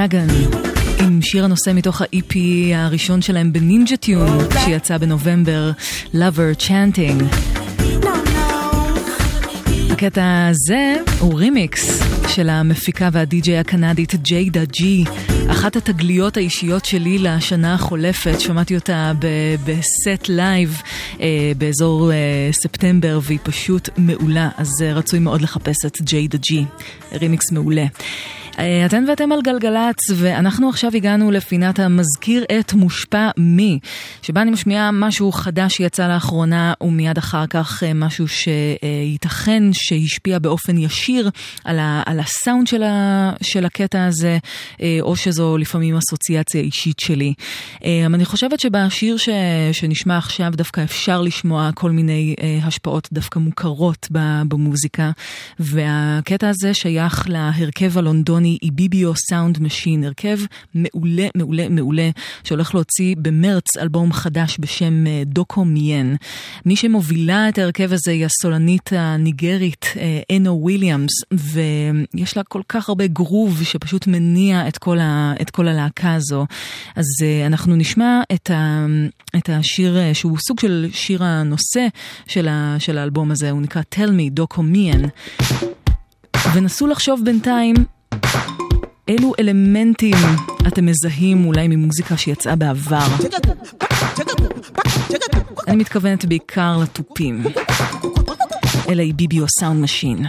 דרגן, עם שיר הנושא מתוך ה-EP הראשון שלהם בנינג'ה טיון שיצא בנובמבר, Lover Chanting. הקטע הזה הוא רימיקס של המפיקה והדי-ג'יי הקנדית ג'יידה ג'י, אחת התגליות האישיות שלי לשנה החולפת. שמעתי אותה בסט לייב באזור ספטמבר והיא פשוט מעולה, אז רצוי מאוד לחפש את ג'יידה ג'י, רימיקס מעולה. אתן ואתם על גלגלץ, ואנחנו עכשיו הגענו לפינת המזכיר את מושפע מי, שבה אני משמיעה משהו חדש שיצא לאחרונה, ומיד אחר כך משהו שייתכן שהשפיע באופן ישיר על הסאונד של הקטע הזה, או שזו לפעמים אסוציאציה אישית שלי. אני חושבת שבשיר שנשמע עכשיו דווקא אפשר לשמוע כל מיני השפעות דווקא מוכרות במוזיקה, והקטע הזה שייך להרכב הלונדוני איביביו סאונד משין, הרכב מעולה מעולה מעולה שהולך להוציא במרץ אלבום חדש בשם דוקו מיין. מי שמובילה את ההרכב הזה היא הסולנית הניגרית אנו וויליאמס, ויש לה כל כך הרבה גרוב שפשוט מניע את כל הלהקה הזו. אז אנחנו נשמע את השיר שהוא סוג של שיר הנושא של האלבום הזה, הוא נקרא Tell Me דוקו מיין, ונסו לחשוב בינתיים אילו אלמנטים אתם מזהים אולי ממוזיקה שיצאה בעבר. אני מתכוונת בעיקר לטופים. אלה היא ביביו סאונד משין.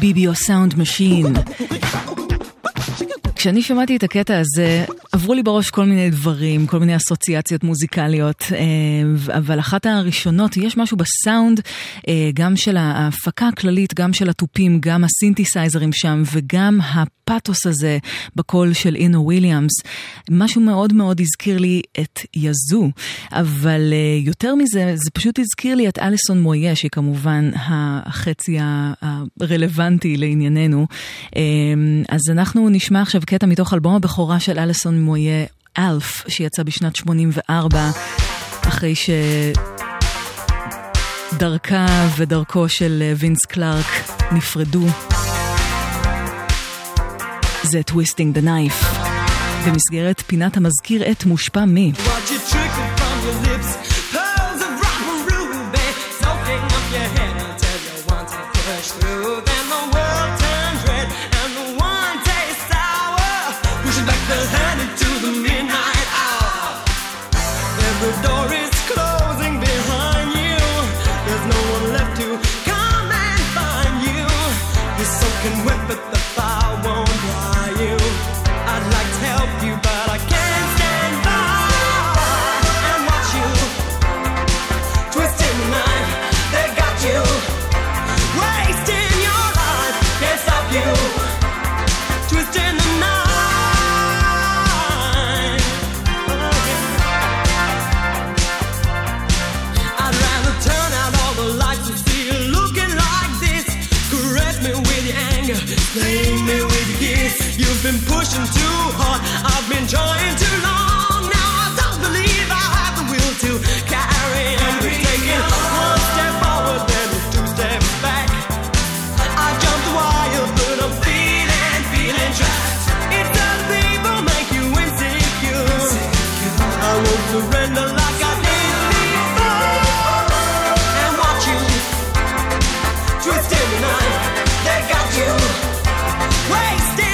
ביביו סאונד משין. כשאני שמעתי את הקטע הזה עברו לי בראש כל מיני דברים, כל מיני אסוציאציות מוזיקליות, אבל אחת הראשונות, יש משהו בסאונד, גם של ההפקה הכללית, גם של הטופים, גם הסינתסייזרים שם, וגם הפאטוס הזה בקול של אינו וויליאמס, משהו מאוד מאוד הזכיר לי את יזו, אבל יותר מזה, זה פשוט הזכיר לי את אליסון מויה, שהיא כמובן החצי הרלוונטי לענייננו, אז אנחנו נשמע עכשיו קטע מתוך אלבום הבכורה של אלסון מויה, אלף, שיצא בשנת 84, אחרי שדרכה ודרכו של וינס קלארק נפרדו. זה Twisting the Knife, במסגרת פינת המזכיר את מושפע מי. Been pushing too hard, I've been trying too long, now I don't believe I have the will to carry on. We're taking one step forward and two steps back, I jumped wild but I'm feeling trapped. It does people make you insecure, I won't surrender like I did before, and watch you twisting the knife, they got you wasted.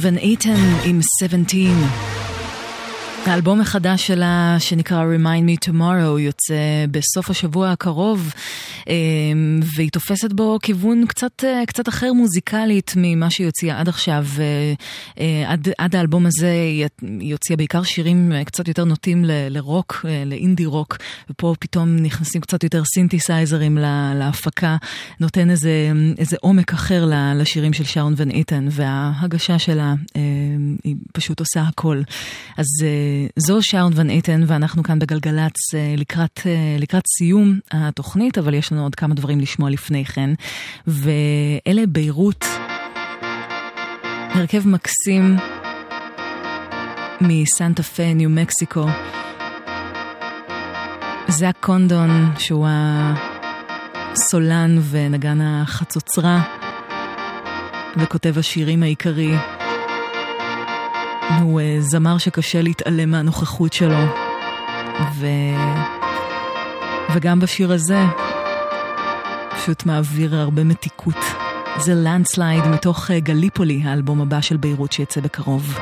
שאון ון איתן עם 17. האלבום החדש שלה שנקרא Remind Me Tomorrow יוצא בסוף השבוע הקרוב, והיא תופסת בו כיוון קצת אחר מוזיקלית ממה שיוציאה עד עכשיו. עד האלבום הזה היא יוציאה בעיקר שירים קצת יותר נוטים לרוק, לאינדי רוק, ופה פתאום נכנסים קצת יותר סינתסייזרים להפקה, נותן איזה עומק אחר לשירים של שאון ון איתן, וההגשה שלה היא פשוט עושה הכל. אז זו שאון ון איתן, ואנחנו כאן בגלגלץ לקראת סיום התוכנית, אבל יש לנו עוד כמה דברים לשמוע לפני כן, ואלה ביירות, הרכב מקסים מסנטה פה, ניו מקסיקו, זק קונדון שהוא הסולן ונגן החצוצרה וכותב השירים העיקרי, הוא זמר שקשה להתעלם מהנוכחות שלו, וגם בשיר הזה פשוט מעביר הרבה מתיקות. זה Landslide מתוך גליפולי, האלבום הבא של ביירות שיצא בקרוב.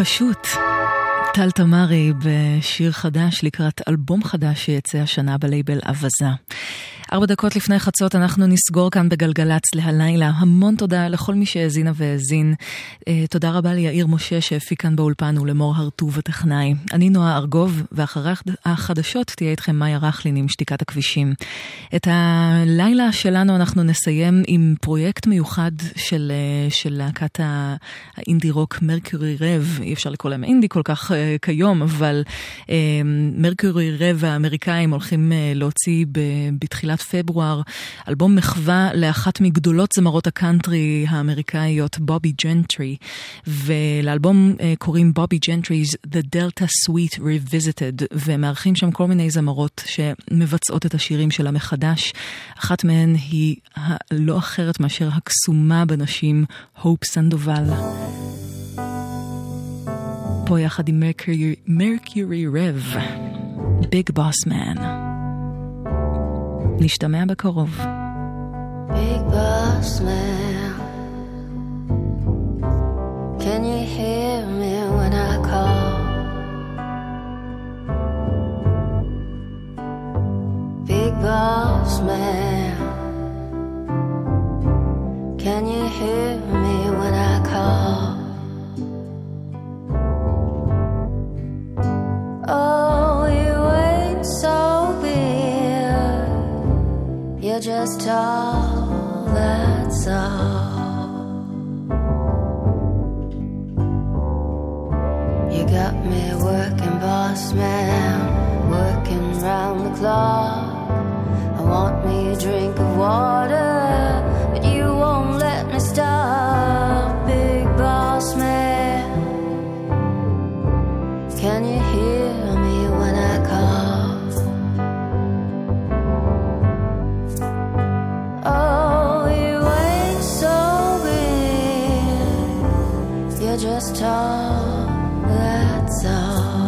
פשוט. טל תמרי בשיר חדש לקראת אלבום חדש שיצא השנה בלייבל אבזה. 4 דקות לפני חצות אנחנו נסגור כאן בגלגלץ להלילה. המון תודה לכל מי שהאזינה והאזין. תודה רבה ליאיר משה שהפיק כאן באולפן ולמור הרטוב הטכנאי. אני נועה ארגוב, ואחרי החדשות תהיה איתכם מאיה רחלין עם שתיקת הכבישים. את הלילה שלנו אנחנו נסיים עם פרויקט מיוחד של להקת האינדי רוק Mercury Rev. אי אפשר לקרוא להם אינדי כל כך כיום, אבל Mercury Rev האמריקאים הולכים להוציא בתחילת פברואר, אלבום מחווה לאחת מגדולות זמרות הקאנטרי האמריקאיות, בובי ג'נטרי, ולאלבום קוראים בובי ג'נטרי's The Delta Suite Revisited, ומארחים שם כל מיני זמרות שמבצעות את השירים שלה מחדש. אחת מהן היא לא אחרת מאשר הקסומה בנשים, הופ סנדובל. פה יחד עם Mercury Rev, Big Boss Man. נשתמע בקרוב. Big boss man, can you hear me when I call? Big boss man, can you hear me when I call? Oh, you ain't so you're just all that's all. You got me working, boss man, working round the clock. I want me a drink of water, but you won't let me stop. Big boss man, can you hear me when I call? Oh, you ain't so big, you're just tall, that's all.